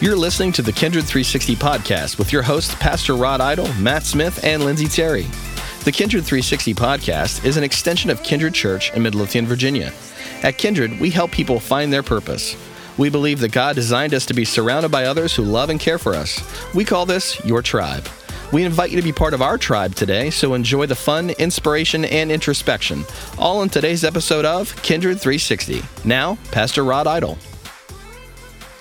You're listening to the Kindred 360 podcast with your hosts, Pastor Rod Idle, Matt Smith, and Lindsey Terry. The Kindred 360 podcast is an extension of Kindred Church in Midlothian, Virginia. At Kindred, we help people find their purpose. We believe that God designed us to be surrounded by others who love and care for us. We call this your tribe. We invite you to be part of our tribe today, so enjoy the fun, inspiration, and introspection, all in today's episode of Kindred 360. Now, Pastor Rod Idle.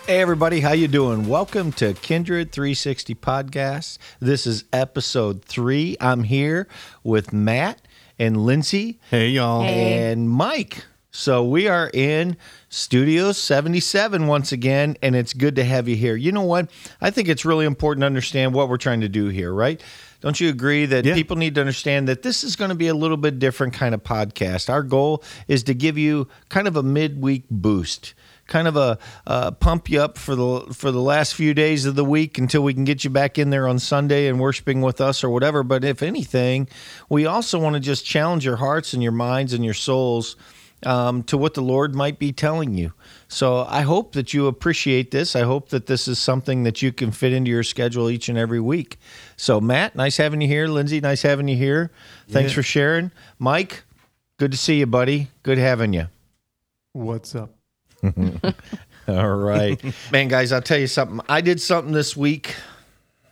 Hey everybody, how you doing? Welcome to Kindred 360 Podcast. This is episode 3. I'm here with Matt and Lindsey. Hey y'all. Hey. And Mike. So we are in Studio 77 once again, and it's good to have you here. You know what? I think it's really important to understand what we're trying to do here, right? Don't you agree that people need to understand that this is going to be a little bit different kind of podcast? Our goal is to give you kind of a midweek boost, kind of a pump you up for the last few days of the week until we can get you back in there on Sunday and worshiping with us or whatever. But if anything, we also want to just challenge your hearts and your minds and your souls to what the Lord might be telling you. So I hope that you appreciate this. I hope that this is something that you can fit into your schedule each and every week. So Matt, nice having you here. Lindsey, nice having you here. Thanks for sharing. Mike, good to see you, buddy. Good having you. What's up? All right. Man, guys, I'll tell you something. I did something this week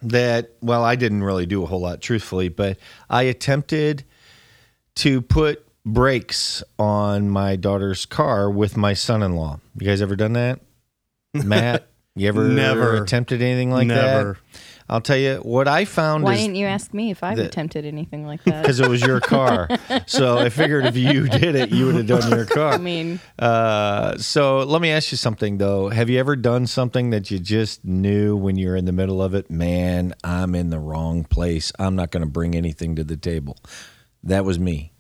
that, well, I didn't really do a whole lot, truthfully, but I attempted to put brakes on my daughter's car with my son-in-law. You guys ever done that? Matt, you ever Never. Attempted anything like Never. That? I'll tell you what I found. Why didn't you ask me if I've attempted anything like that? Because it was your car. So I figured if you did it, you would have done your car. I mean. So let me ask you something, though. Have you ever done something that you just knew when you were in the middle of it? Man, I'm in the wrong place. I'm not going to bring anything to the table. That was me.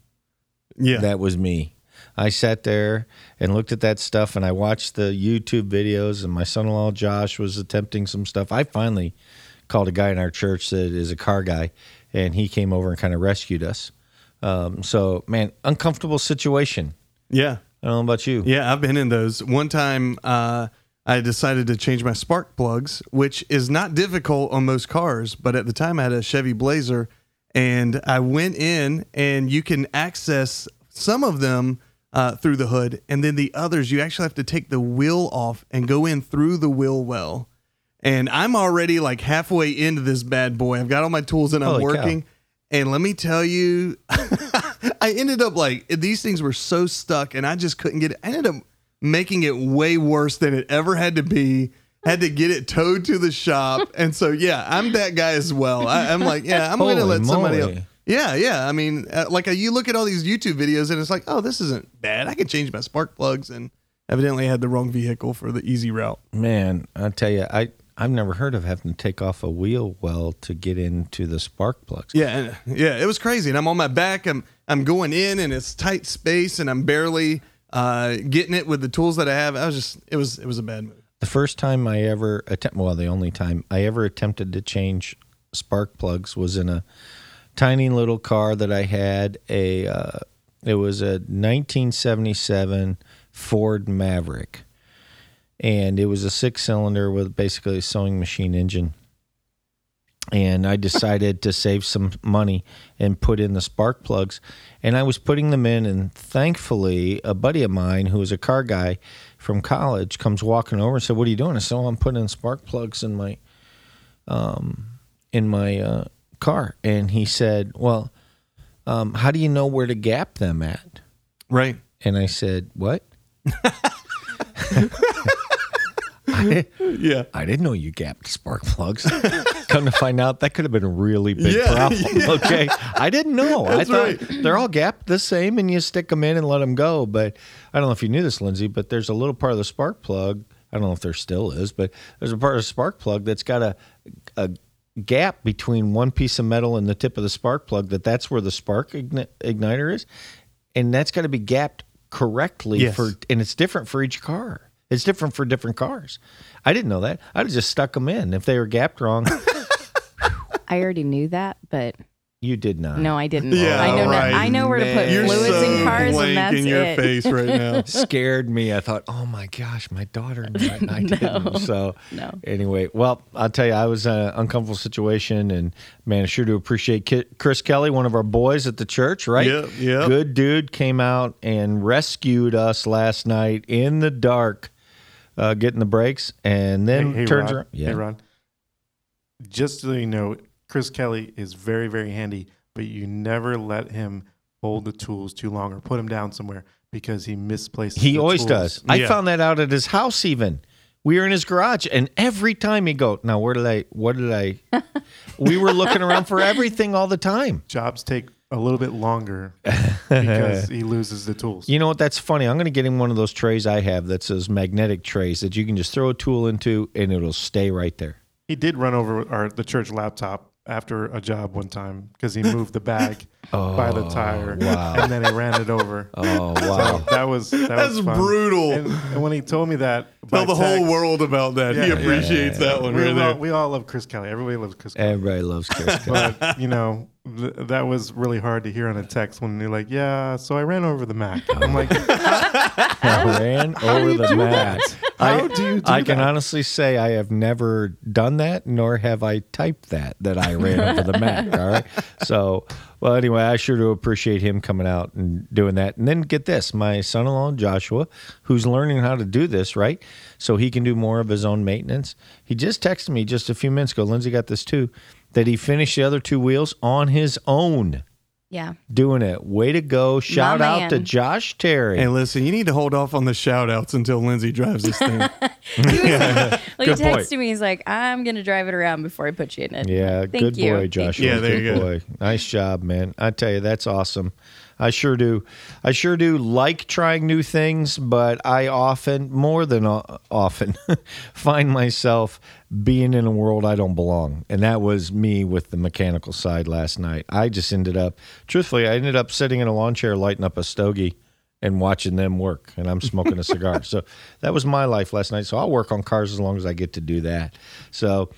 Yeah. That was me. I sat there and looked at that stuff, and I watched the YouTube videos, and my son-in-law, Josh, was attempting some stuff. I finally called a guy in our church that is a car guy, and he came over and kind of rescued us. So, man, uncomfortable situation. Yeah. I don't know about you. Yeah, I've been in those. One time I decided to change my spark plugs, which is not difficult on most cars, but at the time I had a Chevy Blazer, and I went in, and you can access some of them through the hood, and then the others, you actually have to take the wheel off and go in through the wheel well. And I'm already like halfway into this bad boy. I've got all my tools, and I'm working. Cow. And let me tell you, I ended up like, these things were so stuck, and I just couldn't get it. I ended up making it way worse than it ever had to be. Had to get it towed to the shop. And so, yeah, I'm that guy as well. I'm like, yeah, I'm going to let somebody else. Yeah, yeah. I mean, like you look at all these YouTube videos and it's like, oh, this isn't bad. I can change my spark plugs, and evidently I had the wrong vehicle for the easy route. Man, I tell you, I've never heard of having to take off a wheel well to get into the spark plugs. Yeah, yeah, it was crazy. And I'm on my back. I'm going in, and it's tight space, and I'm barely getting it with the tools that I have. I was just, it was a bad move. The first time I ever the only time I ever attempted to change spark plugs was in a tiny little car that I had. It was a 1977 Ford Maverick, and it was a 6-cylinder with basically a sewing machine engine. And I decided to save some money and put in the spark plugs, and I was putting them in, and thankfully a buddy of mine who was a car guy from college comes walking over and said, "What are you doing?" I said, "Oh, I'm putting in spark plugs in my car." And he said, "Well, how do you know where to gap them at?" Right. And I said, "What?" I didn't know you gapped spark plugs. Come to find out, that could have been a really big problem. Yeah. Okay, I didn't know. That's I thought they're all gapped the same, and you stick them in and let them go. But I don't know if you knew this, Lindsey, but there's a little part of the spark plug. I don't know if there still is, but there's a part of the spark plug that's got a gap between one piece of metal and the tip of the spark plug. That's where the spark igniter is, and that's got to be gapped correctly. Yes. And it's different for each car. It's different for different cars. I didn't know that. I just stuck them in. If they were gapped wrong. I already knew that, but. You did not. No, I didn't. Yeah, I know where to put fluids in cars. stars blank and in your it. Face right now. Scared me. I thought, oh my gosh, my daughter might not didn't. So anyway, well, I'll tell you, I was in an uncomfortable situation, and man, I sure do appreciate Chris Kelly, one of our boys at the church, right? Yeah, yeah. Good dude, came out and rescued us last night in the dark, getting the brakes, and then turns around. Yeah. Hey, Ron, just so you know, Chris Kelly is very, very handy, but you never let him hold the tools too long or put him down somewhere because he misplaces the tools. He always does. Yeah. I found that out at his house even. We were in his garage, and every time he'd go, now what did I, we were looking around for everything all the time. Jobs take a little bit longer because he loses the tools. You know what? That's funny. I'm going to get him one of those trays I have that's those magnetic trays that you can just throw a tool into, and it'll stay right there. He did run over the church laptop after a job one time because he moved the bag by the tire, and then he ran it over. Oh, wow. So that's fun. Brutal. And when he told me that, tell the whole world about that. Yeah, he appreciates that one. We all love Chris Kelly. Everybody loves Chris Kelly. Everybody loves Chris Kelly. But, you know, that was really hard to hear on a text when you're like, yeah, so I ran over the Mac. I'm like, I ran over the Mac. How do you do that? I can honestly say I have never done that, nor have I typed that I ran over the Mac. All right. So, well, anyway, I sure do appreciate him coming out and doing that. And then get this, my son-in-law, Joshua, who's learning how to do this, right? So he can do more of his own maintenance. He just texted me just a few minutes ago, Lindsay got this too, that he finished the other two wheels on his own. Yeah. Doing it. Way to go. Shout out to Josh Terry. Hey, listen, you need to hold off on the shout outs until Lindsay drives this thing. He texted me. He's like, I'm going to drive it around before I put you in it. Yeah. Good boy, Josh. Yeah, there you go. Nice job, man. I tell you, that's awesome. I sure do like trying new things, but I often, more than often, find myself being in a world I don't belong. And that was me with the mechanical side last night. I just ended up sitting in a lawn chair, lighting up a stogie and watching them work. And I'm smoking a cigar. So that was my life last night. So I'll work on cars as long as I get to do that. So,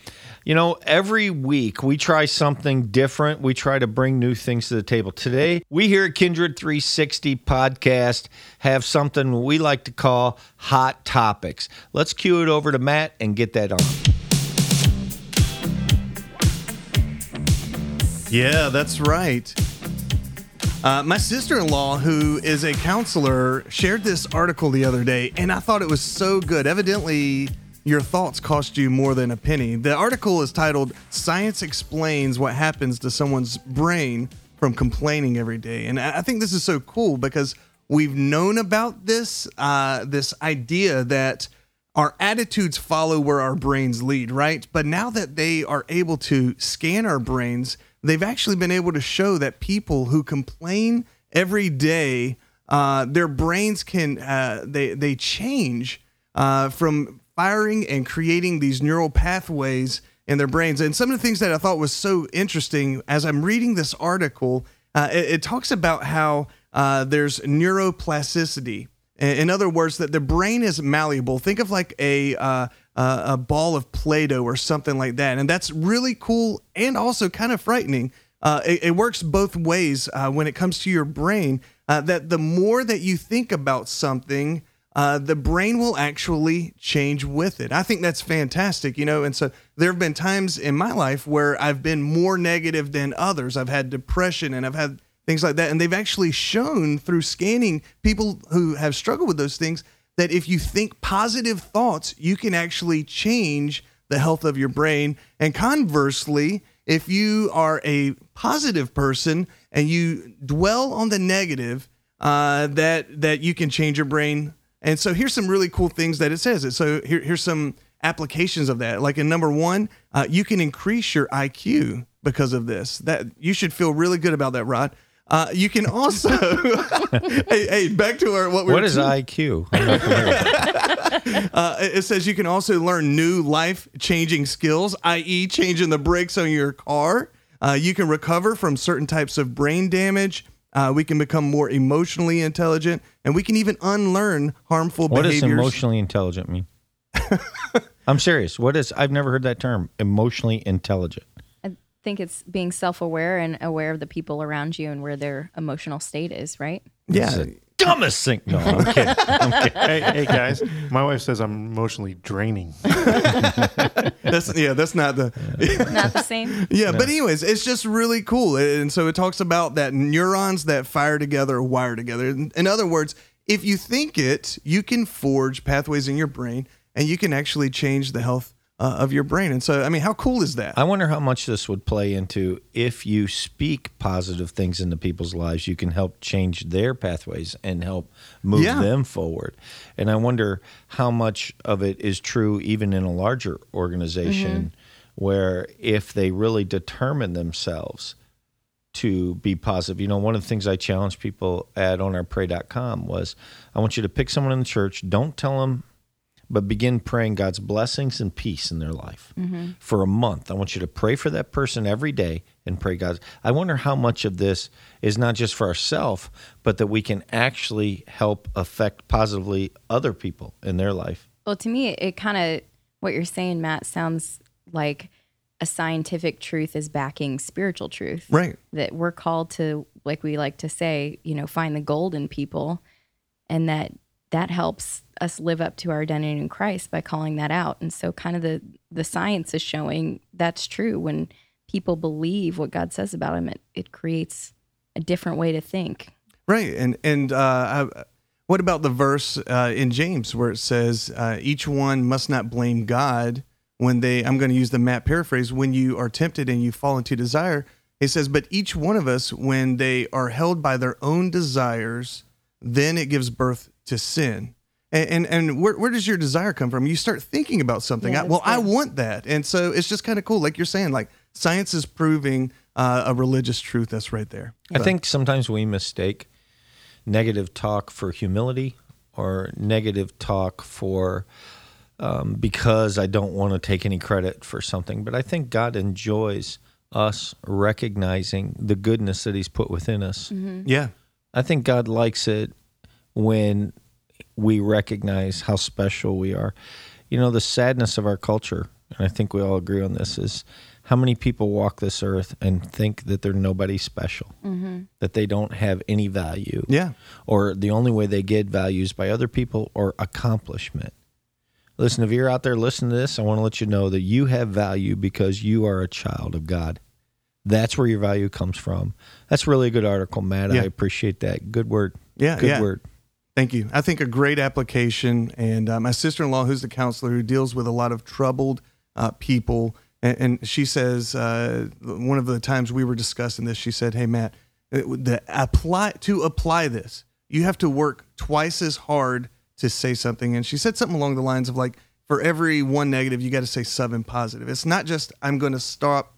you know, every week we try something different. We try to bring new things to the table. Today, we here at Kindred 360 Podcast have something we like to call Hot Topics. Let's cue it over to Matt and get that on. Yeah, that's right. My sister-in-law, who is a counselor, shared this article the other day, and I thought it was so good. Evidently, your thoughts cost you more than a penny. The article is titled, Science Explains What Happens to Someone's Brain from Complaining Every Day. And I think this is so cool because we've known about this idea that our attitudes follow where our brains lead, right? But now that they are able to scan our brains, they've actually been able to show that people who complain every day, their brains can they change from firing and creating these neural pathways in their brains. And some of the things that I thought was so interesting as I'm reading this article, it talks about how there's neuroplasticity. In other words, that the brain is malleable. Think of like a ball of Play-Doh or something like that. And that's really cool and also kind of frightening. It works both ways when it comes to your brain, that the more that you think about something, the brain will actually change with it. I think that's fantastic, you know. And so there have been times in my life where I've been more negative than others. I've had depression and I've had things like that. And they've actually shown through scanning people who have struggled with those things that if you think positive thoughts, you can actually change the health of your brain. And conversely, if you are a positive person and you dwell on the negative, that you can change your brain. And so here's some really cool things that it says. So here's some applications of that. Like in number one, you can increase your IQ because of this. That you should feel really good about that, Rod. You can also, hey, back to our, what is IQ? It says you can also learn new life-changing skills, i.e. changing the brakes on your car. You can recover from certain types of brain damage. We can become more emotionally intelligent, and we can even unlearn harmful behaviors. What does emotionally intelligent mean? I'm serious. I've never heard that term, emotionally intelligent. I think it's being self-aware and aware of the people around you and where their emotional state is, right? Yeah. Dumbest thing. No, I'm kidding. Hey, guys, my wife says I'm emotionally draining. That's not the... Not the same. Yeah, no. But anyways, it's just really cool. And so it talks about that neurons that fire together, wire together. In other words, if you think it, you can forge pathways in your brain and you can actually change the health of your brain. And so, I mean, how cool is that? I wonder how much this would play into if you speak positive things into people's lives, you can help change their pathways and help move them forward. And I wonder how much of it is true even in a larger organization where if they really determine themselves to be positive. You know, one of the things I challenge people at on our pray.com was I want you to pick someone in the church, don't tell them, but begin praying God's blessings and peace in their life for a month. I want you to pray for that person every day and pray God's. I wonder how much of this is not just for ourselves, but that we can actually help affect positively other people in their life. Well, to me, it kind of, what you're saying, Matt, sounds like a scientific truth is backing spiritual truth. Right. That we're called to, like we like to say, you know, find the gold in people, and that helps us live up to our identity in Christ by calling that out. And so kind of the science is showing that's true. When people believe what God says about them, it creates a different way to think. Right. And what about the verse in James where it says, each one must not blame God when they, I'm going to use the Matt paraphrase, when you are tempted and you fall into desire. It says, but each one of us, when they are held by their own desires, then it gives birth to sin. And where does your desire come from? You start thinking about something. I want that. And so it's just kind of cool. Like you're saying, like science is proving a religious truth that's right there. I think sometimes we mistake negative talk for humility or negative talk for because I don't want to take any credit for something. But I think God enjoys us recognizing the goodness that he's put within us. Mm-hmm. Yeah. I think God likes it when we recognize how special we are. You know, the sadness of our culture, and I think we all agree on this, is how many people walk this earth and think that they're nobody special, that they don't have any value, or the only way they get value is by other people or accomplishment. Listen, if you're out there listening to this, I want to let you know that you have value because you are a child of God. That's where your value comes from. That's really a good article, Matt. Yeah. I appreciate that. Good word. Yeah, good word. Thank you. I think a great application, and my sister-in-law, who's the counselor, who deals with a lot of troubled people, and she says, one of the times we were discussing this, she said, hey, Matt, to apply this, you have to work twice as hard to say something. And she said something along the lines of, like, for every one negative, you got to say seven positive. It's not just I'm going to stop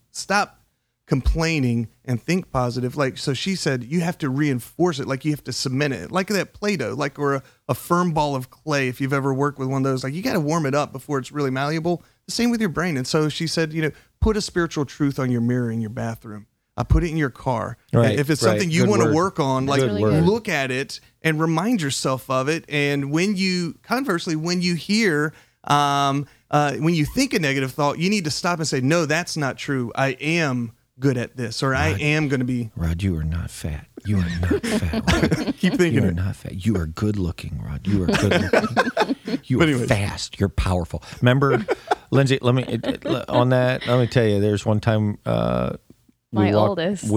complaining and think positive. Like, so she said, you have to reinforce it. Like you have to cement it, like that Play-Doh, like, or a firm ball of clay. If you've ever worked with one of those, like you got to warm it up before it's really malleable. The same with your brain. And so she said, you know, put a spiritual truth on your mirror in your bathroom. I put it in your car. Right, if it's something you want to work on, like look at it and remind yourself of it. And when you, conversely, when you hear, when you think a negative thought, you need to stop and say, no, that's not true. I am good at this, or Rod, I am going to be. Rod, you are not fat. You are not fat. Rod. Keep thinking. You are not fat. You are good looking, Rod. You are good looking. You are fast. You're powerful. Remember, Lindsey, let me tell you, there's one time we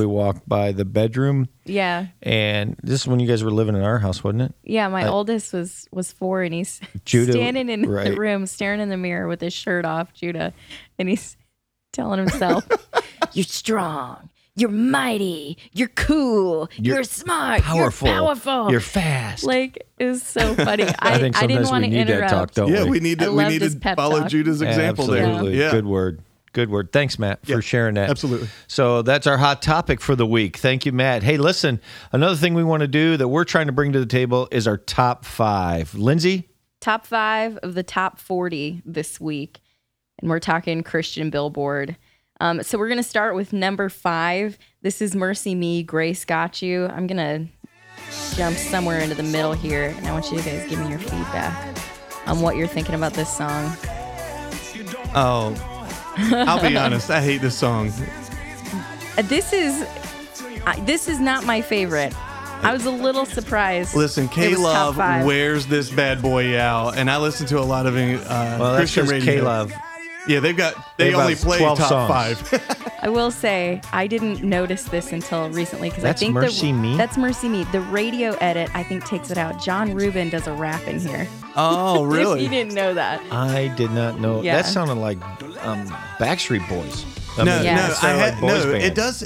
walked by the bedroom. Yeah. And this is when you guys were living in our house, wasn't it? Yeah, my oldest was 4, and he's Judah, standing in the room, staring in the mirror with his shirt off, Judah, and he's telling himself, you're strong, you're mighty, you're cool, you're smart, you're powerful, you're fast. Like, it was so funny. I didn't want to interrupt. Talk, yeah, we need to follow Judah's example there. Absolutely. Yeah. Good word. Thanks, Matt, for sharing that. Absolutely. So that's our hot topic for the week. Thank you, Matt. Hey, listen, another thing we want to do that we're trying to bring to the table is our top 5. Lindsey? Top 5 of the top 40 this week. And we're talking Christian Billboard. So we're going to start with number 5. This is Mercy Me, Grace Got You. I'm going to jump somewhere into the middle here, and I want you guys to give me your feedback on what you're thinking about this song. Oh, I'll be honest. I hate this song. This is not my favorite I was a little surprised. Listen, K-Love wears this bad boy out, and I listen to a lot of Christian radio. K-Love. Yeah, they only play top songs. Five. I will say, I didn't notice this until recently because I think that's Mercy Me. The radio edit, I think, takes it out. John Rubin does a rap in here. Oh, really? You didn't know that. I did not know. Yeah. That sounded like Backstreet Boys. It does.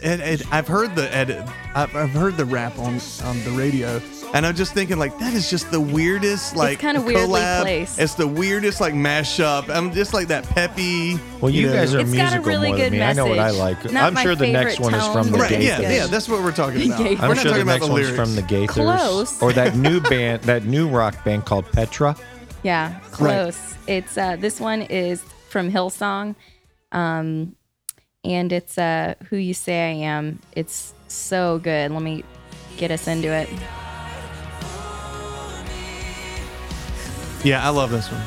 I've heard the edit. I've heard the rap on the radio, and I'm just thinking like that is just the weirdest like it's kind of weirdly placed. It's the weirdest like mashup. I'm just like that peppy. Well, you guys are musical really more than me. I know what I like. I'm sure the next one is from the Gaithers. Yeah, that's what we're talking about. I'm sure the next one's from the Gaithers or that new band, that new rock band called Petra. Yeah, close. Right. It's this one is from Hillsong. And it's Who You Say I Am. It's so good. Let me get us into it. Yeah, I love this one.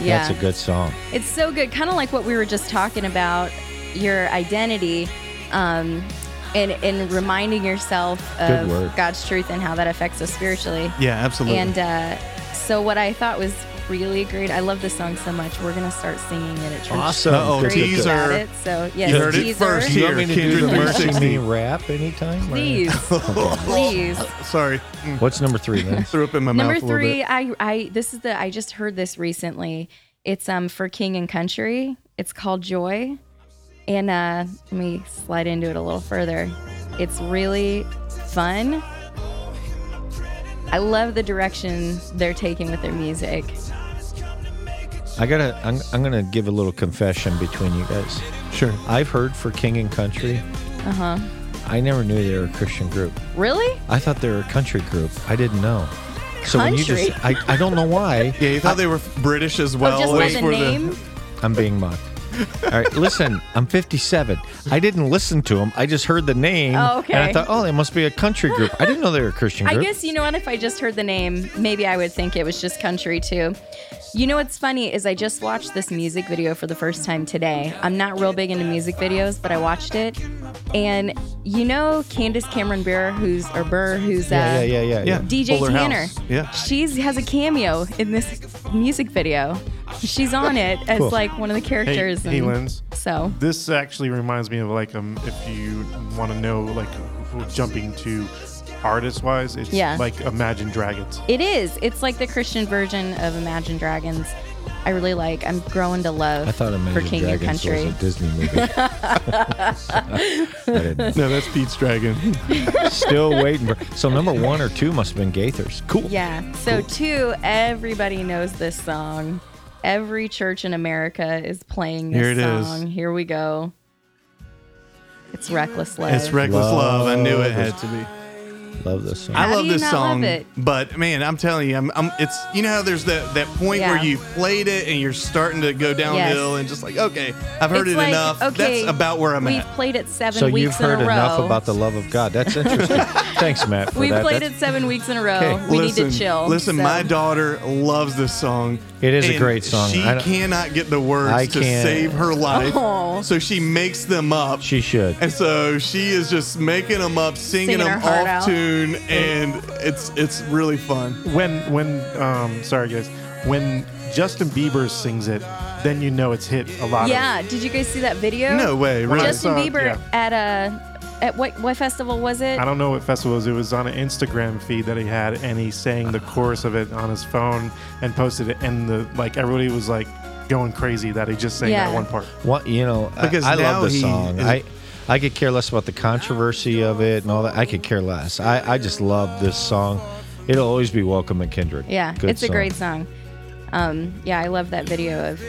Yeah. That's a good song. It's so good. Kind of like what we were just talking about, your identity and reminding yourself of God's truth and how that affects us spiritually. Yeah, absolutely. And so what I thought was really great. I love this song so much. We're going to start singing it at church. Awesome. Teaser. It. So, yeah, you heard it first here. You want me to do the Mercy Me rap anytime? Please. Please. Sorry. What's number 3 then? Threw up in my mouth a little bit. Number 3, I just heard this recently. It's for King and Country. It's called Joy. And let me slide into it a little further. It's really fun. I love the direction they're taking with their music. I'm gonna give a little confession between you guys. Sure. I've heard for King and Country. Uh-huh. I never knew they were a Christian group. Really? I thought they were a country group. I didn't know. So country? When you just, I don't know why. Yeah, you thought they were British as well. Oh, just by the name? I'm being mocked. All right, listen, I'm 57. I didn't listen to them. I just heard the name, and I thought, they must be a country group. I didn't know they were a Christian group. I guess, you know what, if I just heard the name, maybe I would think it was just country, too. You know what's funny is I just watched this music video for the first time today. I'm not real big into music videos, but I watched it. And you know Candace Cameron Bure, who's DJ Fuller Tanner. House. Yeah. She has a cameo in this music video. She's on it as like one of the characters. Hey, Linz. So this actually reminds me of like if you want to know like jumping to artist-wise, it's like Imagine Dragons. It is. It's like the Christian version of Imagine Dragons. I really like. I'm growing to love. I thought Imagine for King Dragons and Country was a Disney movie. No, that's Pete's Dragon. Still waiting for. So number 1 or 2 must have been Gaithers. Cool. Yeah. So 2, everybody knows this song. Every church in America is playing this song. Is. Here we go. It's Reckless Love. It's Reckless Love. I knew it had to be. Love this song. I love this song. Love, but man, I'm telling you, it's you know how there's that point where you played it and you're starting to go downhill and just like, okay, I've heard it enough. Okay, that's about where I'm at. We've played it 7 weeks in a row. So you've heard enough about the love of God. That's interesting. Thanks, Matt. We've played it 7 weeks in a row. Okay. We need to chill. Listen, my daughter loves this song. It is a great song. She cannot get the words to save her life, so she makes them up. She should. And so she is just making them up, singing them off tune, and it's really fun. When Justin Bieber sings it, then you know it's hit a lot. Yeah. Did you guys see that video? No way. Really? Justin Bieber at a. At what festival was it? I don't know what festival it was. It was on an Instagram feed that he had, and he sang the chorus of it on his phone and posted it. And everybody was like going crazy that he just sang that one part. Well, you know, because I love this song. I could care less about the controversy of it and all that. I could care less. I just love this song. It'll always be welcome at Kindred. Yeah, it's a great song. I love that video of.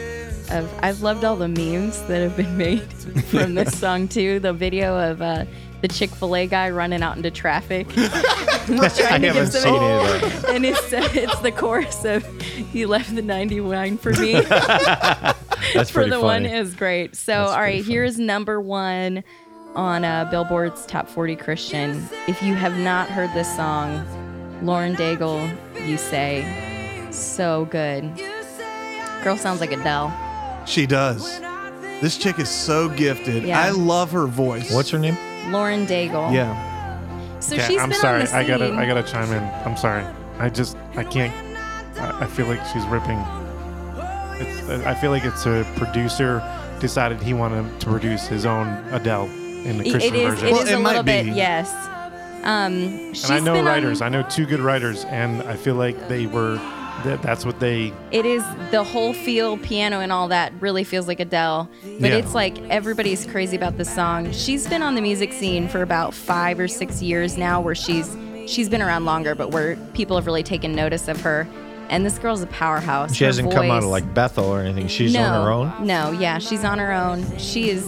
I've loved all the memes that have been made from this song too. The video of the Chick-fil-A guy running out into traffic. I haven't seen it. And it's the chorus of "You left the 99 for me." That's for the funny. One is great. So that's all right, here's number 1 on Billboard's Top 40 Christian. If you have not heard this song, Lauren Daigle, You Say, so good. Girl sounds like Adele. She does. This chick is so gifted. Yeah. I love her voice. What's her name? Lauren Daigle. Yeah. So yeah, she's I gotta chime in. I'm sorry. I feel like she's ripping. I feel like it's a producer decided he wanted to produce his own Adele in the Christian version. It is a little bit, yes. And I know writers. I know two good writers, and I feel like they were. That's what they. It is the whole feel, piano, and all that really feels like Adele. But it's like everybody's crazy about this song. She's been on the music scene for about 5 or 6 years now, where she's been around longer, but where people have really taken notice of her. And this girl's a powerhouse. She hasn't come out of like Bethel or anything. She's on her own? No, yeah, she's on her own. She is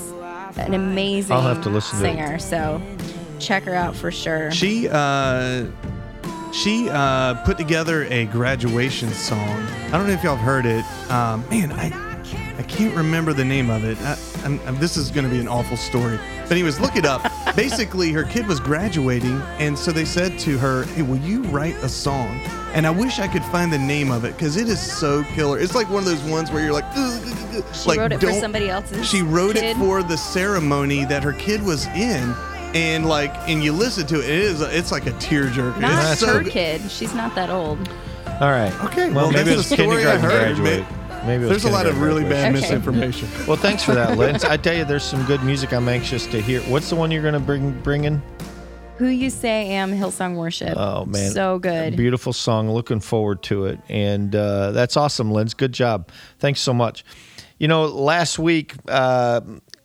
an amazing singer. I'll have to listen to her. So check her out for sure. She put together a graduation song. I don't know if y'all have heard it. I can't remember the name of it. This is going to be an awful story. But anyways, look it up. Basically, her kid was graduating, and so they said to her, "Hey, will you write a song?" And I wish I could find the name of it because it is so killer. It's like one of those ones where you're like, she like, wrote it for somebody else's. She wrote it for the ceremony that her kid was in, and you listen to it. It's like a tearjerker. Not her kid. She's not that old. All right. Okay. Well, maybe that's the story I heard. Maybe there's a lot of really bad misinformation. Well, thanks for that, Linz. I tell you, there's some good music I'm anxious to hear. What's the one you're going to bring in? Who You Say Am, Hillsong Worship. Oh, man. So good. A beautiful song. Looking forward to it. And that's awesome, Linz. Good job. Thanks so much. You know, last week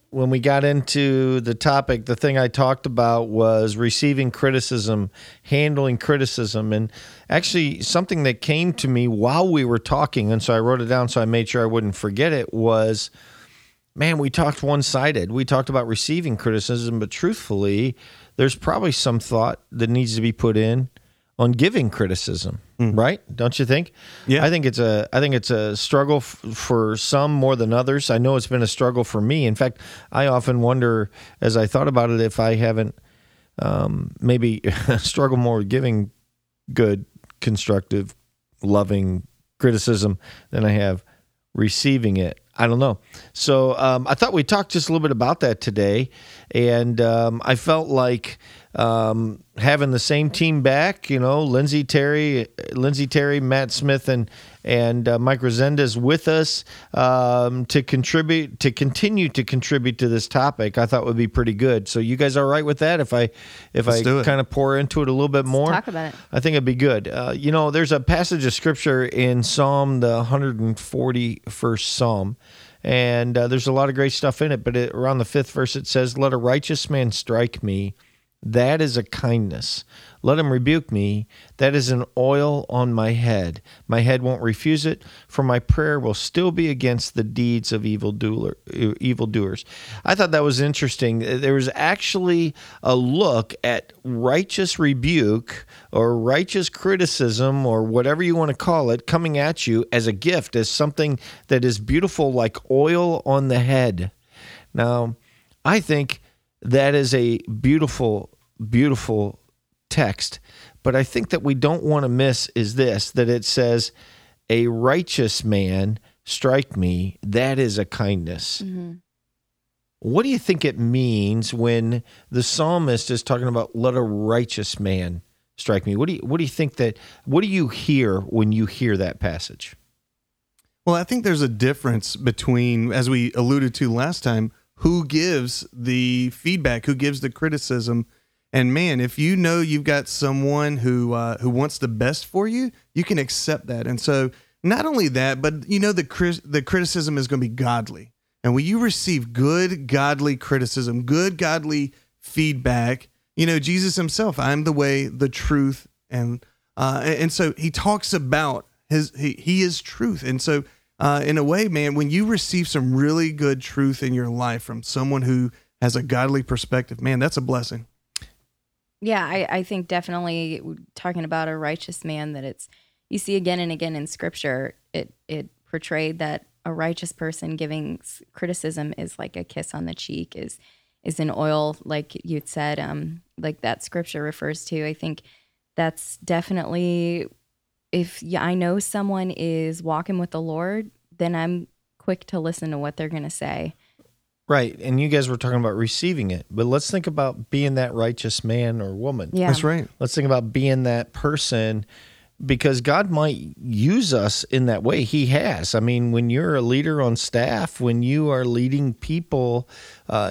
when we got into the topic, the thing I talked about was receiving criticism, handling criticism, and actually something that came to me while we were talking, and so I wrote it down so I made sure I wouldn't forget it, was, man, we talked one-sided. We talked about receiving criticism, but truthfully, there's probably some thought that needs to be put in on giving criticism, right? Don't you think? Yeah. I think it's a struggle for some more than others. I know it's been a struggle for me. In fact, I often wonder, as I thought about it, if I haven't maybe struggled more with giving good, constructive, loving criticism than I have receiving it. I don't know. So I thought we talked just a little bit about that today, and I felt like having the same team back, you know, Lindsey Terry, Matt Smith, and Mike Resendez with us to continue to contribute to this topic, I thought would be pretty good. So you guys are right with that? If I kind of pour into it a little bit more, let's talk about it. I think it'd be good. You know, there's a passage of scripture in Psalm, the 141st Psalm, and there's a lot of great stuff in it. But around the 5th verse, it says, "Let a righteous man strike me. That is a kindness. Let him rebuke me. That is an oil on my head. My head won't refuse it, for my prayer will still be against the deeds of evildoers. I thought that was interesting. There was actually a look at righteous rebuke or righteous criticism or whatever you want to call it coming at you as a gift, as something that is beautiful like oil on the head. Now, I think that is a beautiful, beautiful text. But I think that we don't want to miss is this, that it says, a righteous man strike me, that is a kindness. Mm-hmm. What do you think it means when the psalmist is talking about, let a righteous man strike me? What do you hear when you hear that passage? Well, I think there's a difference between, as we alluded to last time, who gives the feedback, who gives the criticism. And man, if you know you've got someone who wants the best for you, you can accept that. And so not only that, but you know the criticism is going to be godly. And when you receive good, godly criticism, good, godly feedback, you know, Jesus himself, I'm the way, the truth. And so he talks about he is truth. And so in a way, man, when you receive some really good truth in your life from someone who has a godly perspective, man, that's a blessing. Yeah, I think definitely talking about a righteous man, that it's, you see again and again in scripture, it portrayed that a righteous person giving criticism is like a kiss on the cheek, is an oil, like you said, like that scripture refers to. I think that's definitely, if I know someone is walking with the Lord, then I'm quick to listen to what they're going to say. Right. And you guys were talking about receiving it, but let's think about being that righteous man or woman. Yeah. That's right. Let's think about being that person, because God might use us in that way. He has. I mean, when you're a leader on staff, when you are leading people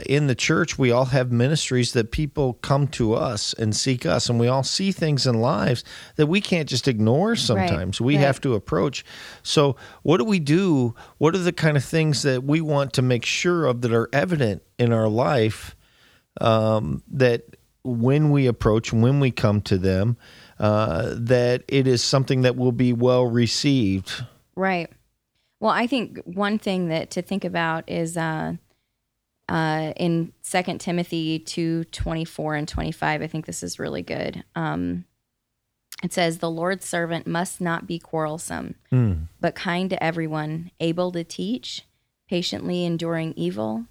in the church, we all have ministries that people come to us and seek us, and we all see things in lives that we can't just ignore sometimes. Right. We have to approach. So what do we do? What are the kind of things that we want to make sure of that are evident in our life that when we approach, when we come to them, that it is something that will be well received. Right. Well, I think one thing that to think about is in 2 Timothy 2:24 and 25, I think this is really good. It says, the Lord's servant must not be quarrelsome, but kind to everyone, able to teach, patiently enduring evil,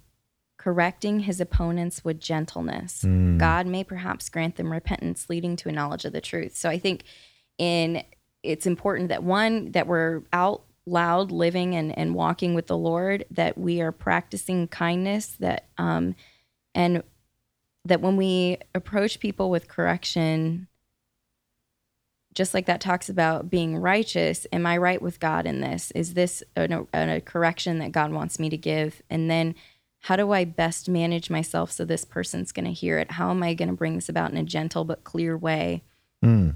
correcting his opponents with gentleness. God may perhaps grant them repentance, leading to a knowledge of the truth. So I think it's important that one, that we're out loud living and walking with the Lord, that we are practicing kindness, that and that when we approach people with correction, just like that talks about being righteous, am I right with God in this? Is this a correction that God wants me to give? And then how do I best manage myself so this person's going to hear it? How am I going to bring this about in a gentle but clear way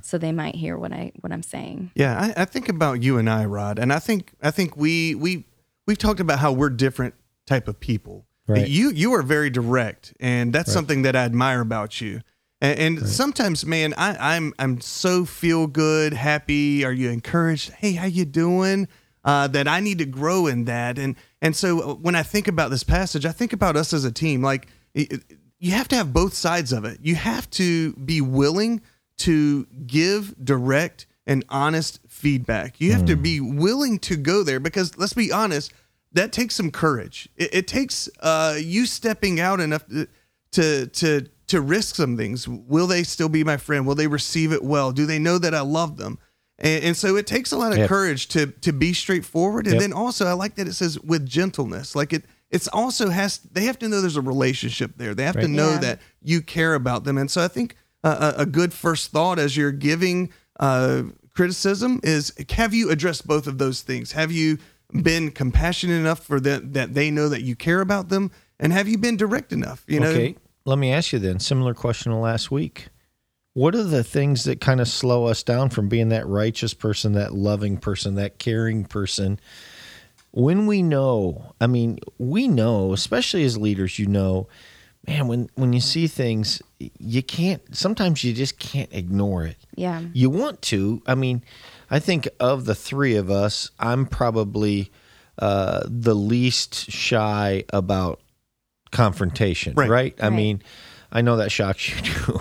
so they might hear what I'm saying? Yeah, I think about you and I, Rod, and I think we've talked about how we're different type of people. Right. You are very direct, and that's something that I admire about you. And sometimes, man, I'm so feel good, happy. Are you encouraged? Hey, how you doing? That I need to grow in that. And so when I think about this passage, I think about us as a team. Like, you have to have both sides of it. You have to be willing to give direct and honest feedback. You have to be willing to go there, because let's be honest, that takes some courage. It takes you stepping out enough to risk some things. Will they still be my friend? Will they receive it well? Do they know that I love them? And so it takes a lot of courage to be straightforward. And then also, I like that it says with gentleness. Like, it's also they have to know there's a relationship there. They have to know that you care about them. And so I think a good first thought as you're giving criticism is, have you addressed both of those things? Have you been compassionate enough for them that they know that you care about them? And have you been direct enough? You know? Okay, let me ask you then, similar question to last week. What are the things that kind of slow us down from being that righteous person, that loving person, that caring person? When we know, I mean, we know, especially as leaders, you know, man, when you see things, you can't, sometimes you just can't ignore it. Yeah. You want to. I mean, I think of the three of us, I'm probably the least shy about confrontation, right? I mean, I know that shocks you too,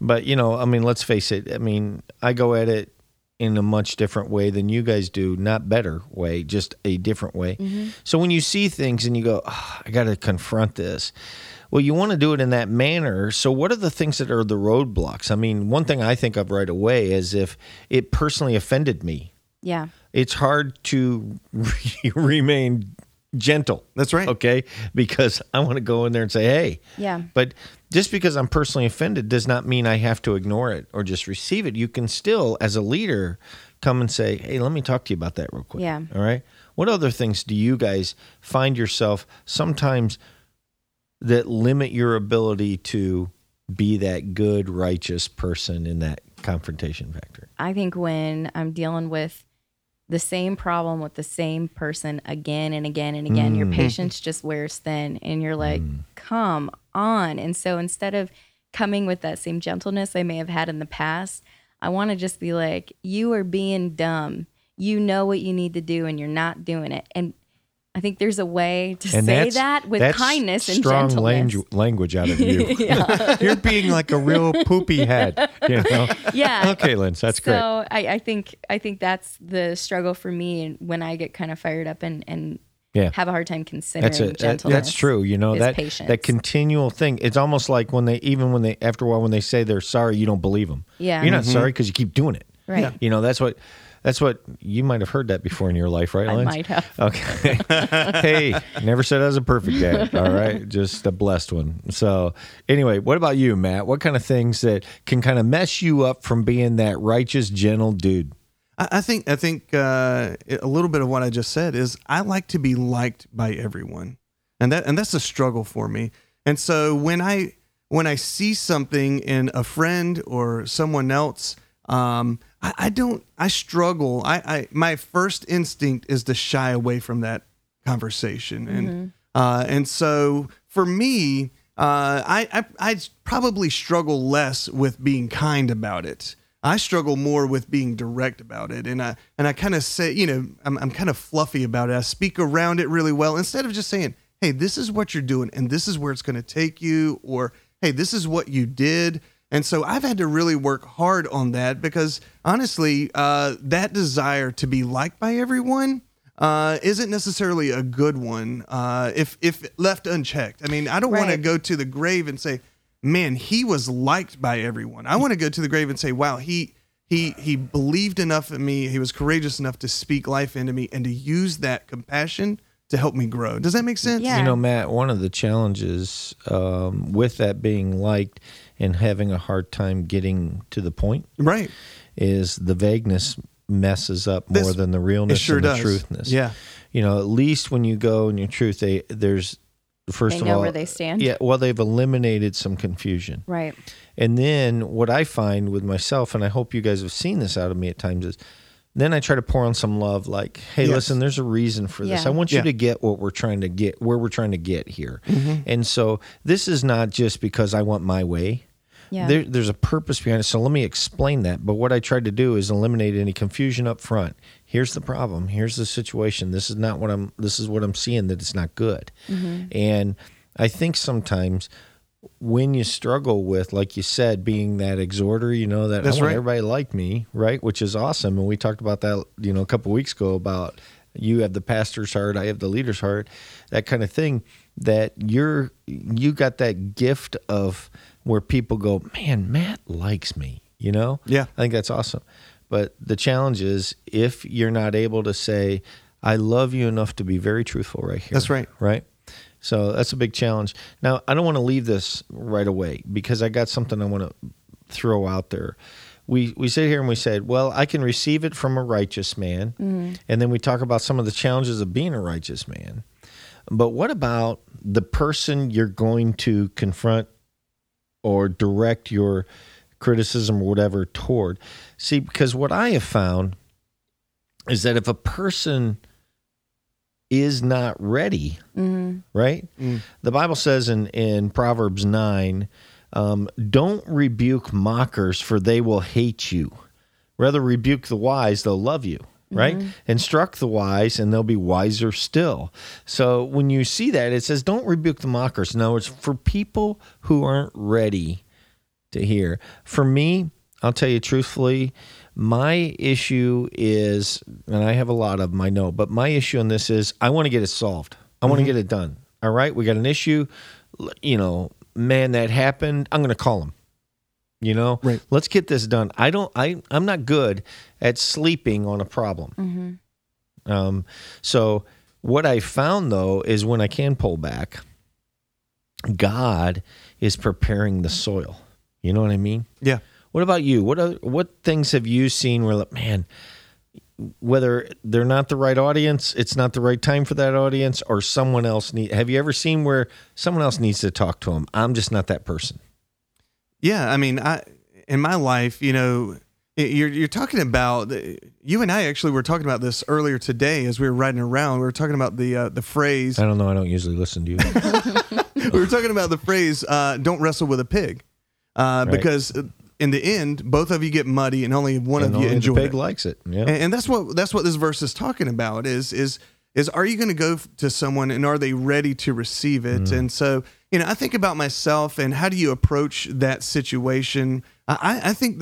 but you know, I mean, let's face it. I mean, I go at it in a much different way than you guys do, not better way, just a different way. Mm-hmm. So when you see things and you go, oh, I got to confront this. Well, you want to do it in that manner. So what are the things that are the roadblocks? I mean, one thing I think of right away is if it personally offended me. Yeah. It's hard to remain gentle. That's right. Okay. Because I want to go in there and say, hey. Yeah. But just because I'm personally offended does not mean I have to ignore it or just receive it. You can still, as a leader, come and say, hey, let me talk to you about that real quick. Yeah. All right. What other things do you guys find yourself sometimes that limit your ability to be that good, righteous person in that confrontation factor? I think when I'm dealing with the same problem with the same person again and again and again, your patience just wears thin and you're like, come on. And so instead of coming with that same gentleness I may have had in the past, I want to just be like, you are being dumb. You know what you need to do and you're not doing it. And I think there's a way to say that with kindness and gentleness. Strong language out of you. You're being like a real poopy head. You know? Yeah. Okay, Lindsey, that's great. So I think that's the struggle for me, and when I get kind of fired up and have a hard time considering gentleness. That's true. You know, that continual thing. It's almost like when they after a while when they say they're sorry, you don't believe them. Yeah. You're not sorry because you keep doing it. Right. Yeah. You know, that's what you might have heard that before in your life, right, Lance? I might have. Okay. Hey, never said I was a perfect dad. All right. Just a blessed one. So anyway, what about you, Matt? What kind of things that can kind of mess you up from being that righteous, gentle dude? I think a little bit of what I just said is I like to be liked by everyone. And that's a struggle for me. And so when I see something in a friend or someone else, I struggle. My first instinct is to shy away from that conversation. And, and so for me, I probably struggle less with being kind about it. I struggle more with being direct about it. And I kind of say, you know, I'm kind of fluffy about it. I speak around it really well instead of just saying, hey, this is what you're doing and this is where it's going to take you, or, hey, this is what you did. And so I've had to really work hard on that because honestly, that desire to be liked by everyone isn't necessarily a good one if left unchecked. I mean, I don't want to go to the grave and say, man, he was liked by everyone. I want to go to the grave and say, wow, he believed enough in me. He was courageous enough to speak life into me and to use that compassion to help me grow. Does that make sense? Yeah. You know, Matt, one of the challenges with that being liked and having a hard time getting to the point, right, is the vagueness messes up more than the realness and the truthness. Yeah. You know, at least when you go in your truth, they know where they stand. Yeah, well, they've eliminated some confusion. Right. And then what I find with myself, and I hope you guys have seen this out of me at times, is then I try to pour on some love, like, hey, listen, there's a reason for this. I want you to get what we're trying to get, where we're trying to get here. Mm-hmm. And so this is not just because I want my way. Yeah. There's a purpose behind it. So let me explain that. But what I tried to do is eliminate any confusion up front. Here's the problem. Here's the situation. This is not what I'm, this is what I'm seeing, that it's not good. Mm-hmm. And I think sometimes when you struggle with, like you said, being that exhorter, you know, that I want everybody to like me, right? Which is awesome. And we talked about that, you know, a couple of weeks ago about you have the pastor's heart, I have the leader's heart, that kind of thing, that you got that gift of where people go, man, Matt likes me, you know? Yeah. I think that's awesome. But the challenge is if you're not able to say, I love you enough to be very truthful right here. That's right. Right? So that's a big challenge. Now, I don't want to leave this right away because I got something I want to throw out there. We sit here and we said, well, I can receive it from a righteous man. Mm-hmm. And then we talk about some of the challenges of being a righteous man. But what about the person you're going to confront or direct your criticism or whatever toward? See, because what I have found is that if a person is not ready, right? Mm. The Bible says in Proverbs 9, don't rebuke mockers, for they will hate you. Rather, rebuke the wise, they'll love you, right? Instruct the wise, and they'll be wiser still. So when you see that, it says, don't rebuke the mockers. In other words, for people who aren't ready to hear. For me, I'll tell you truthfully, my issue is, and I have a lot of them, I know, but my issue on this is I want to get it solved. I want to get it done. All right, we got an issue. You know, man, that happened. I'm going to call him. You know, let's get this done. I'm not good at sleeping on a problem. So what I found though is when I can pull back, God is preparing the soil. You know what I mean? Yeah. What about you? What things have you seen where, like, man, whether they're not the right audience, it's not the right time for that audience, or someone else needs? Have you ever seen where someone else needs to talk to them? I'm just not that person. Yeah, I mean, in my life, you know, you're talking about, you and I actually were talking about this earlier today as we were riding around. We were talking about the phrase. I don't know. I don't usually listen to you. We were talking about the phrase, "Don't wrestle with a pig," because in the end, both of you get muddy, and only one of you enjoys it. The pig likes it, yeah. And that's what this verse is talking about. Is are you going to go to someone, and are they ready to receive it? Mm. And so, you know, I think about myself, and how do you approach that situation? I think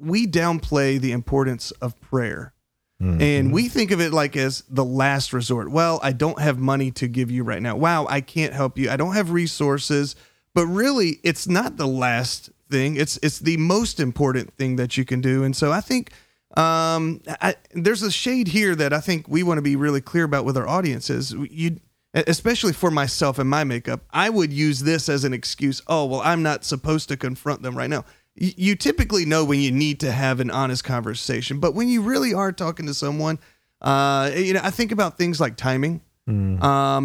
we downplay the importance of prayer, and we think of it like as the last resort. Well, I don't have money to give you right now. Wow, I can't help you. I don't have resources. But really, it's not the last thing. It's the most important thing that you can do. And so I think There's a shade here that I think we want to be really clear about with our audiences. Especially for myself and my makeup, I would use this as an excuse. Oh, well, I'm not supposed to confront them right now. You typically know when you need to have an honest conversation, but when you really are talking to someone, I think about things like timing. I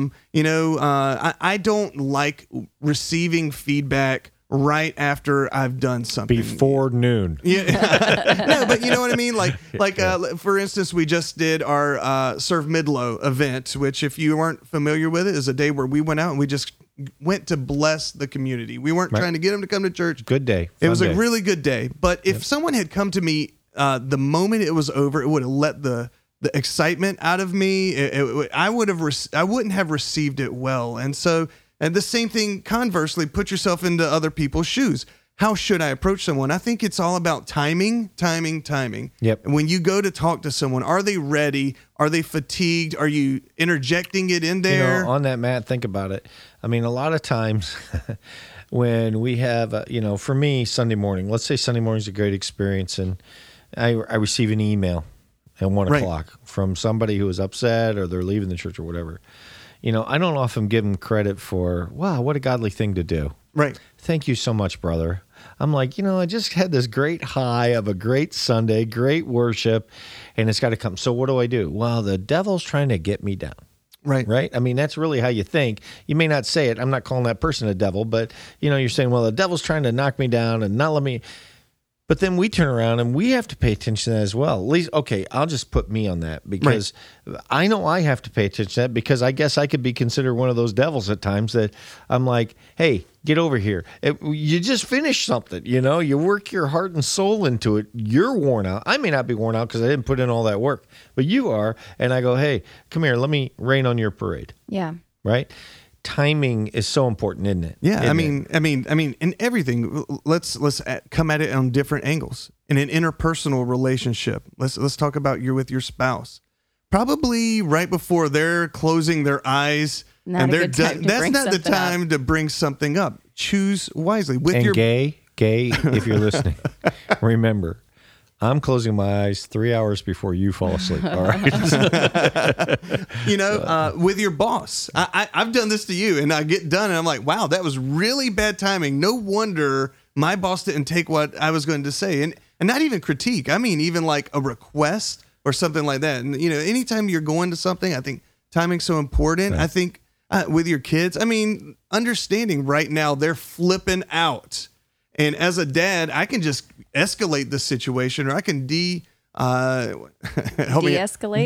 don't like receiving feedback right after I've done something. Before noon. Yeah. No, but you know what I mean? For instance, we just did our Serve Midlow event, which if you weren't familiar with it, is a day where we went out and we just went to bless the community. We weren't trying to get them to come to church. Good day. It was a really good day. But if someone had come to me the moment it was over, it would have let the excitement out of me. I wouldn't have received it well. And so... And the same thing, conversely, put yourself into other people's shoes. How should I approach someone? I think it's all about timing. Yep. And when you go to talk to someone, are they ready? Are they fatigued? Are you interjecting it in there? You know, on that, Matt, think about it. I mean, a lot of times when we have, for me, Sunday morning, let's say Sunday morning is a great experience, and I receive an email at 1 o'clock from somebody who is upset or they're leaving the church or whatever. I don't often give them credit for, wow, what a godly thing to do. Right. Thank you so much, brother. I'm like, I just had this great high of a great Sunday, great worship, and it's got to come. So what do I do? Well, the devil's trying to get me down. Right. I mean, that's really how you think. You may not say it. I'm not calling that person a devil, but, you're saying, well, the devil's trying to knock me down and not let me. But then we turn around and we have to pay attention to that as well. At least, okay, I'll just put me on that because I know I have to pay attention to that because I guess I could be considered one of those devils at times that I'm like, hey, get over here. You just finished something, you work your heart and soul into it. You're worn out. I may not be worn out because I didn't put in all that work, but you are. And I go, hey, come here. Let me rain on your parade. Yeah. Right. Timing is so important, isn't it? Yeah, I mean, in everything, let's come at it on different angles. In an interpersonal relationship, let's talk about you're with your spouse. Probably right before they're closing their eyes and they're done. That's not the time to bring something up. Choose wisely. With your gay, if you're listening, remember. I'm closing my eyes 3 hours before you fall asleep, all right? With your boss. I've done this to you, and I get done, and I'm like, wow, that was really bad timing. No wonder my boss didn't take what I was going to say. And not even critique. I mean, even like a request or something like that. And, anytime you're going to something, I think timing's so important. Right. I think with your kids, I mean, understanding right now they're flipping out. And as a dad, I can just escalate the situation, or I can de-escalate.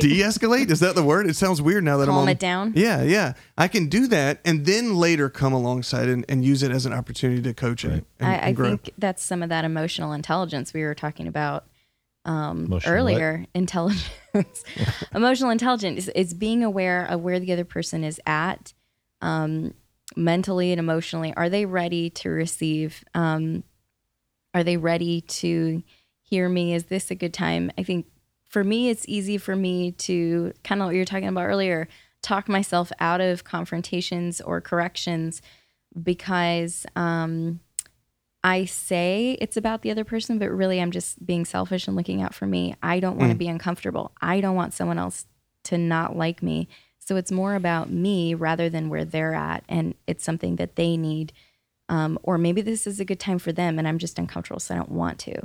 De-escalate? Is that the word? It sounds weird now that I'm on. Calm it down. Yeah. I can do that, and then later come alongside and use it as an opportunity to coach it. I think that's some of that emotional intelligence we were talking about earlier. What? Intelligence, emotional intelligence is being aware of where the other person is at. Mentally and emotionally, are they ready to receive? Are they ready to hear me? Is this a good time? I think for me, it's easy for me to kind of what you were talking about earlier, talk myself out of confrontations or corrections because I say it's about the other person, but really I'm just being selfish and looking out for me. I don't want to be uncomfortable. I don't want someone else to not like me. So it's more about me rather than where they're at, and it's something that they need. Or maybe this is a good time for them, and I'm just uncomfortable, so I don't want to.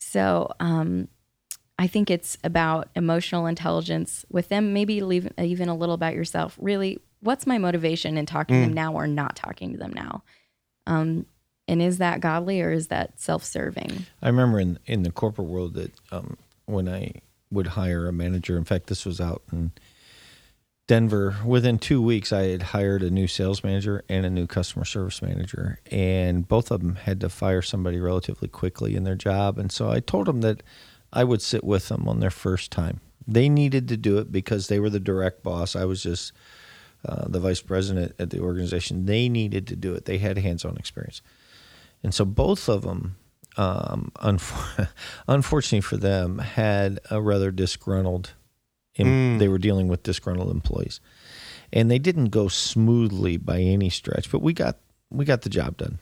So I think it's about emotional intelligence with them, maybe leave even a little about yourself. Really, what's my motivation in talking to them now or not talking to them now? And is that godly or is that self-serving? I remember in the corporate world that when I would hire a manager, in fact, this was out in Denver, within 2 weeks, I had hired a new sales manager and a new customer service manager, and both of them had to fire somebody relatively quickly in their job. And so I told them that I would sit with them on their first time. They needed to do it because they were the direct boss. I was just the vice president at the organization. They needed to do it. They had hands-on experience. And so both of them, unfortunately for them, had a rather disgruntled They were dealing with disgruntled employees, and they didn't go smoothly by any stretch, but we got the job done.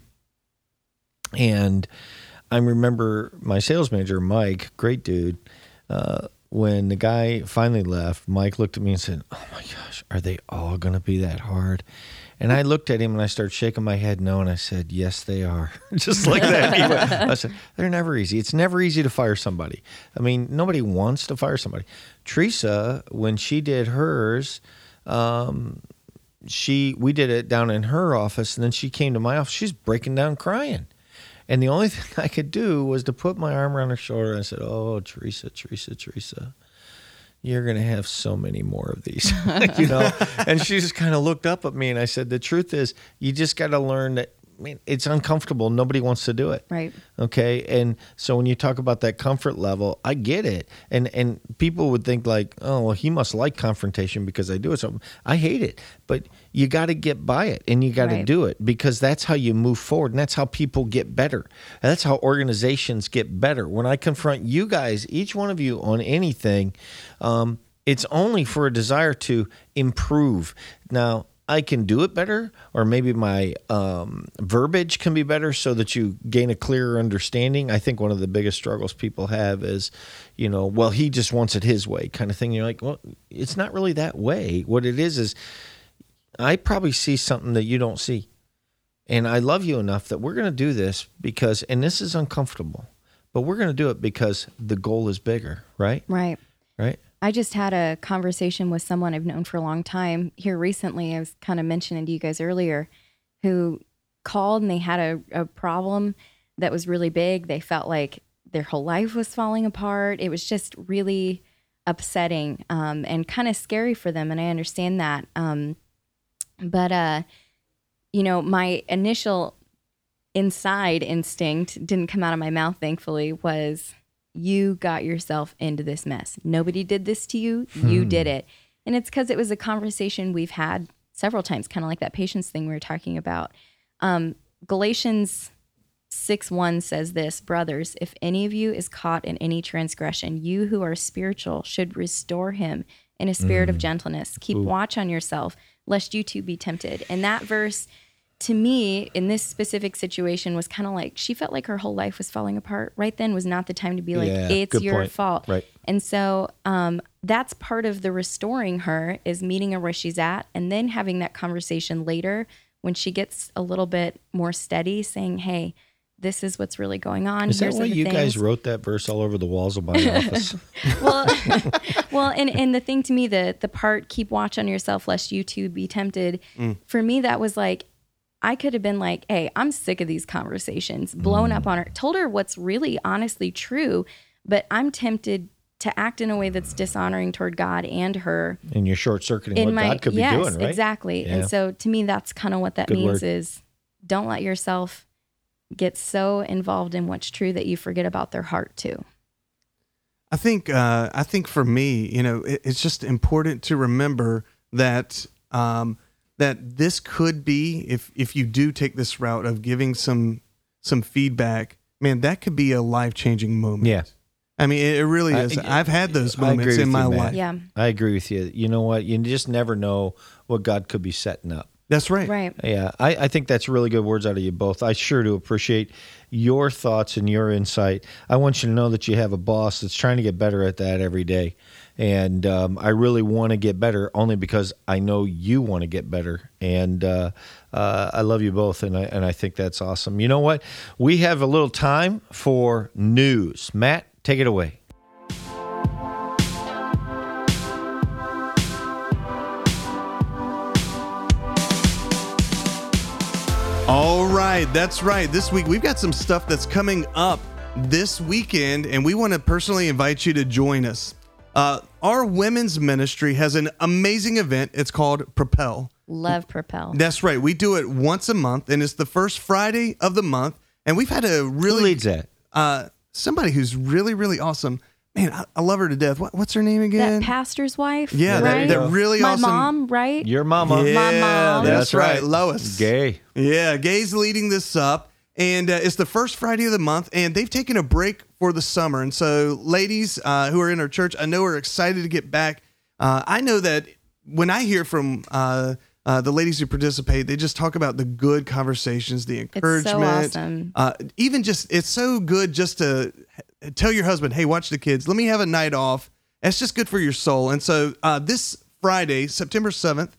And I remember my sales manager, Mike, great dude, when the guy finally left, Mike looked at me and said, "Oh my gosh, are they all going to be that hard?" And I looked at him and I started shaking my head no, and I said, "Yes, they are." Just like that. Anyway, I said, "They're never easy." It's never easy to fire somebody. I mean, nobody wants to fire somebody. Teresa, when she did hers, we did it down in her office, and then she came to my office. She's breaking down crying. And the only thing I could do was to put my arm around her shoulder and I said, "Oh, Teresa. You're going to have so many more of these," you know? And she just kind of looked up at me and I said, "The truth is you just got to learn that, I mean, it's uncomfortable. Nobody wants to do it." Right. Okay. And so when you talk about that comfort level, I get it. And people would think like, "Oh, well, he must like confrontation because I do it." So I hate it, but you got to get by it and you got to do it, because that's how you move forward. And that's how people get better. And that's how organizations get better. When I confront you guys, each one of you on anything, it's only for a desire to improve. Now, I can do it better, or maybe my verbiage can be better so that you gain a clearer understanding. I think one of the biggest struggles people have is, you know, "Well, he just wants it his way" kind of thing. You're like, well, it's not really that way. What it is I probably see something that you don't see. And I love you enough that we're going to do this because, and this is uncomfortable, but we're going to do it because the goal is bigger, right? Right. Right. I just had a conversation with someone I've known for a long time here recently. I was kind of mentioning to you guys earlier, who called and they had a problem that was really big. They felt like their whole life was falling apart. It was just really upsetting and kind of scary for them. And I understand that. You know, my initial inside instinct didn't come out of my mouth, thankfully, was, "You got yourself into this mess. Nobody did this to you. You did it." And it's because it was a conversation we've had several times, kind of like that patience thing we were talking about. Galatians 6:1 says this, "Brothers, if any of you is caught in any transgression, you who are spiritual should restore him in a spirit of gentleness. Keep watch on yourself, lest you too be tempted." And that verse, to me, in this specific situation, was kind of like, she felt like her whole life was falling apart. Right then was not the time to be like, "It's your fault." Right. And so that's part of the restoring her, is meeting her where she's at and then having that conversation later when she gets a little bit more steady, saying, "Hey, this is what's really going on." Is that why you guys wrote that verse all over the walls of my office? Well, and the thing to me, the part, "Keep watch on yourself, lest you too be tempted." For me, that was like, I could have been like, "Hey, I'm sick of these conversations," blown up on her, told her what's really honestly true, but I'm tempted to act in a way that's dishonoring toward God and her. And you're short-circuiting what God could be doing, right? Exactly. Yeah. And so to me, that's kind of what that means is, don't let yourself get so involved in what's true that you forget about their heart too. I think for me, you know, it's just important to remember that, that this could be, if you do take this route of giving some feedback, man, that could be a life-changing moment. Yeah. I mean, it really is. I've had those moments in my life. Yeah. I agree with you. You know what? You just never know what God could be setting up. That's right. Right. Yeah. I think that's really good words out of you both. I sure do appreciate your thoughts and your insight. I want you to know that you have a boss that's trying to get better at that every day. And I really want to get better, only because I know you want to get better. And I love you both, and I think that's awesome. You know what? We have a little time for news. Matt, take it away. All right, that's right. This week we've got some stuff that's coming up this weekend, and we want to personally invite you to join us. Our women's ministry has an amazing event. It's called Propel. Love Propel. That's right. We do it once a month, and it's the first Friday of the month. And we've had a really... Who leads that? Somebody who's really, really awesome. Man, I love her to death. What's her name again? That pastor's wife. Yeah, right? They're really awesome. My mom, right? Your mama. Yeah, my mom. That's right. Lois. Gay. Yeah, Gay's leading this up. And it's the first Friday of the month, and they've taken a break for the summer. And so ladies who are in our church, I know are excited to get back. I know that when I hear from The ladies who participate, they just talk about the good conversations, the encouragement. It's so awesome. Even just, it's so good just to tell your husband, hey, watch the kids. Let me have a night off. It's just good for your soul. And so this Friday, September 7th,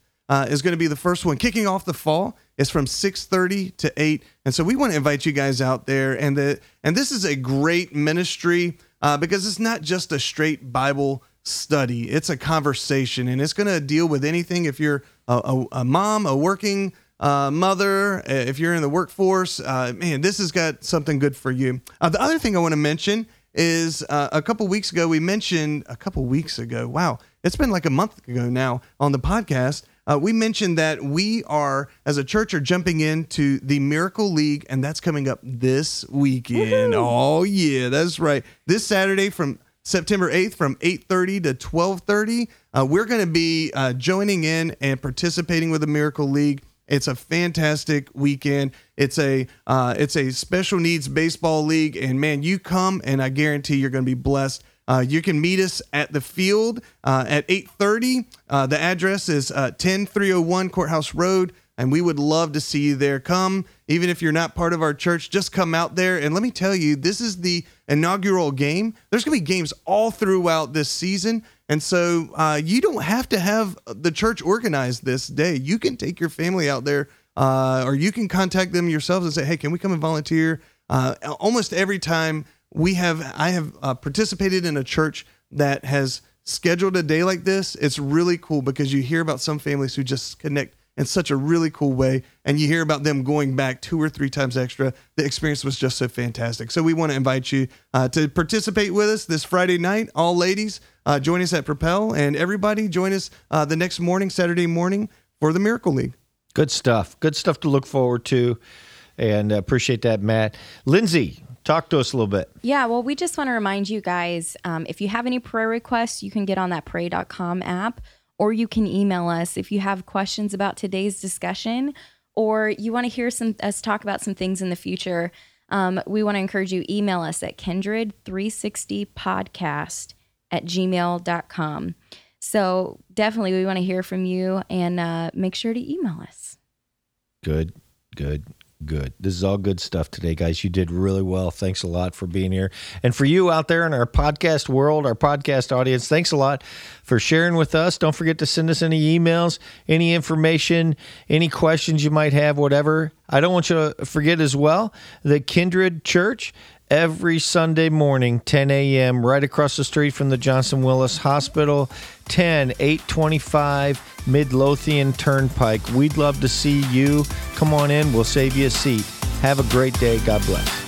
is going to be the first one. Kicking off the fall is from 6:30 to 8. And so we want to invite you guys out there. And this is a great ministry because it's not just a straight Bible study. It's a conversation, and it's going to deal with anything. If you're a mom, a working mother, if you're in the workforce, man, this has got something good for you. The other thing I want to mention is a couple weeks ago, wow, it's been like a month ago now on the podcast, we mentioned that we are, as a church, are jumping into the Miracle League, and that's coming up this weekend. Woo-hoo. Oh, yeah, that's right. This Saturday from September 8th from 8:30 to 12:30. We're going to be joining in and participating with the Miracle League. It's a fantastic weekend. It's a special needs baseball league, and man, you come and I guarantee you're going to be blessed. You can meet us at the field at 8:30. The address is 10301 Courthouse Road, and we would love to see you there. Come, even if you're not part of our church, just come out there. And let me tell you, this is the inaugural game. There's going to be games all throughout this season. And so you don't have to have the church organize this day. You can take your family out there, or you can contact them yourselves and say, hey, can we come and volunteer? Almost every time I have participated in a church that has scheduled a day like this, it's really cool because you hear about some families who just connect in such a really cool way. And you hear about them going back 2 or 3 times extra. The experience was just so fantastic. So we want to invite you to participate with us this Friday night. All ladies, join us at Propel, and everybody join us the next morning, Saturday morning, for the Miracle League. Good stuff. Good stuff to look forward to, and appreciate that, Matt. Lindsey, talk to us a little bit. Yeah, well, we just want to remind you guys, if you have any prayer requests, you can get on that pray.com app. Or you can email us if you have questions about today's discussion, or you want to hear us talk about some things in the future. We want to encourage you, email us at kindred360podcast@gmail.com. So definitely we want to hear from you, and make sure to email us. Good. This is all good stuff today, guys. You did really well. Thanks a lot for being here. And for you out there in our podcast world, our podcast audience, thanks a lot for sharing with us. Don't forget to send us any emails, any information, any questions you might have, whatever. I don't want you to forget as well that Kindred Church, every Sunday morning, 10 a.m., right across the street from the Johnson Willis Hospital, 825 Midlothian Turnpike. We'd love to see you. Come on in. We'll save you a seat. Have a great day. God bless.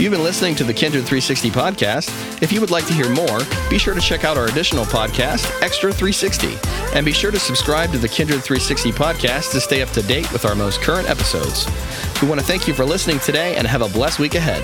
You've been listening to the Kindred 360 podcast. If you would like to hear more, be sure to check out our additional podcast, Extra 360. And be sure to subscribe to the Kindred 360 podcast to stay up to date with our most current episodes. We want to thank you for listening today, and have a blessed week ahead.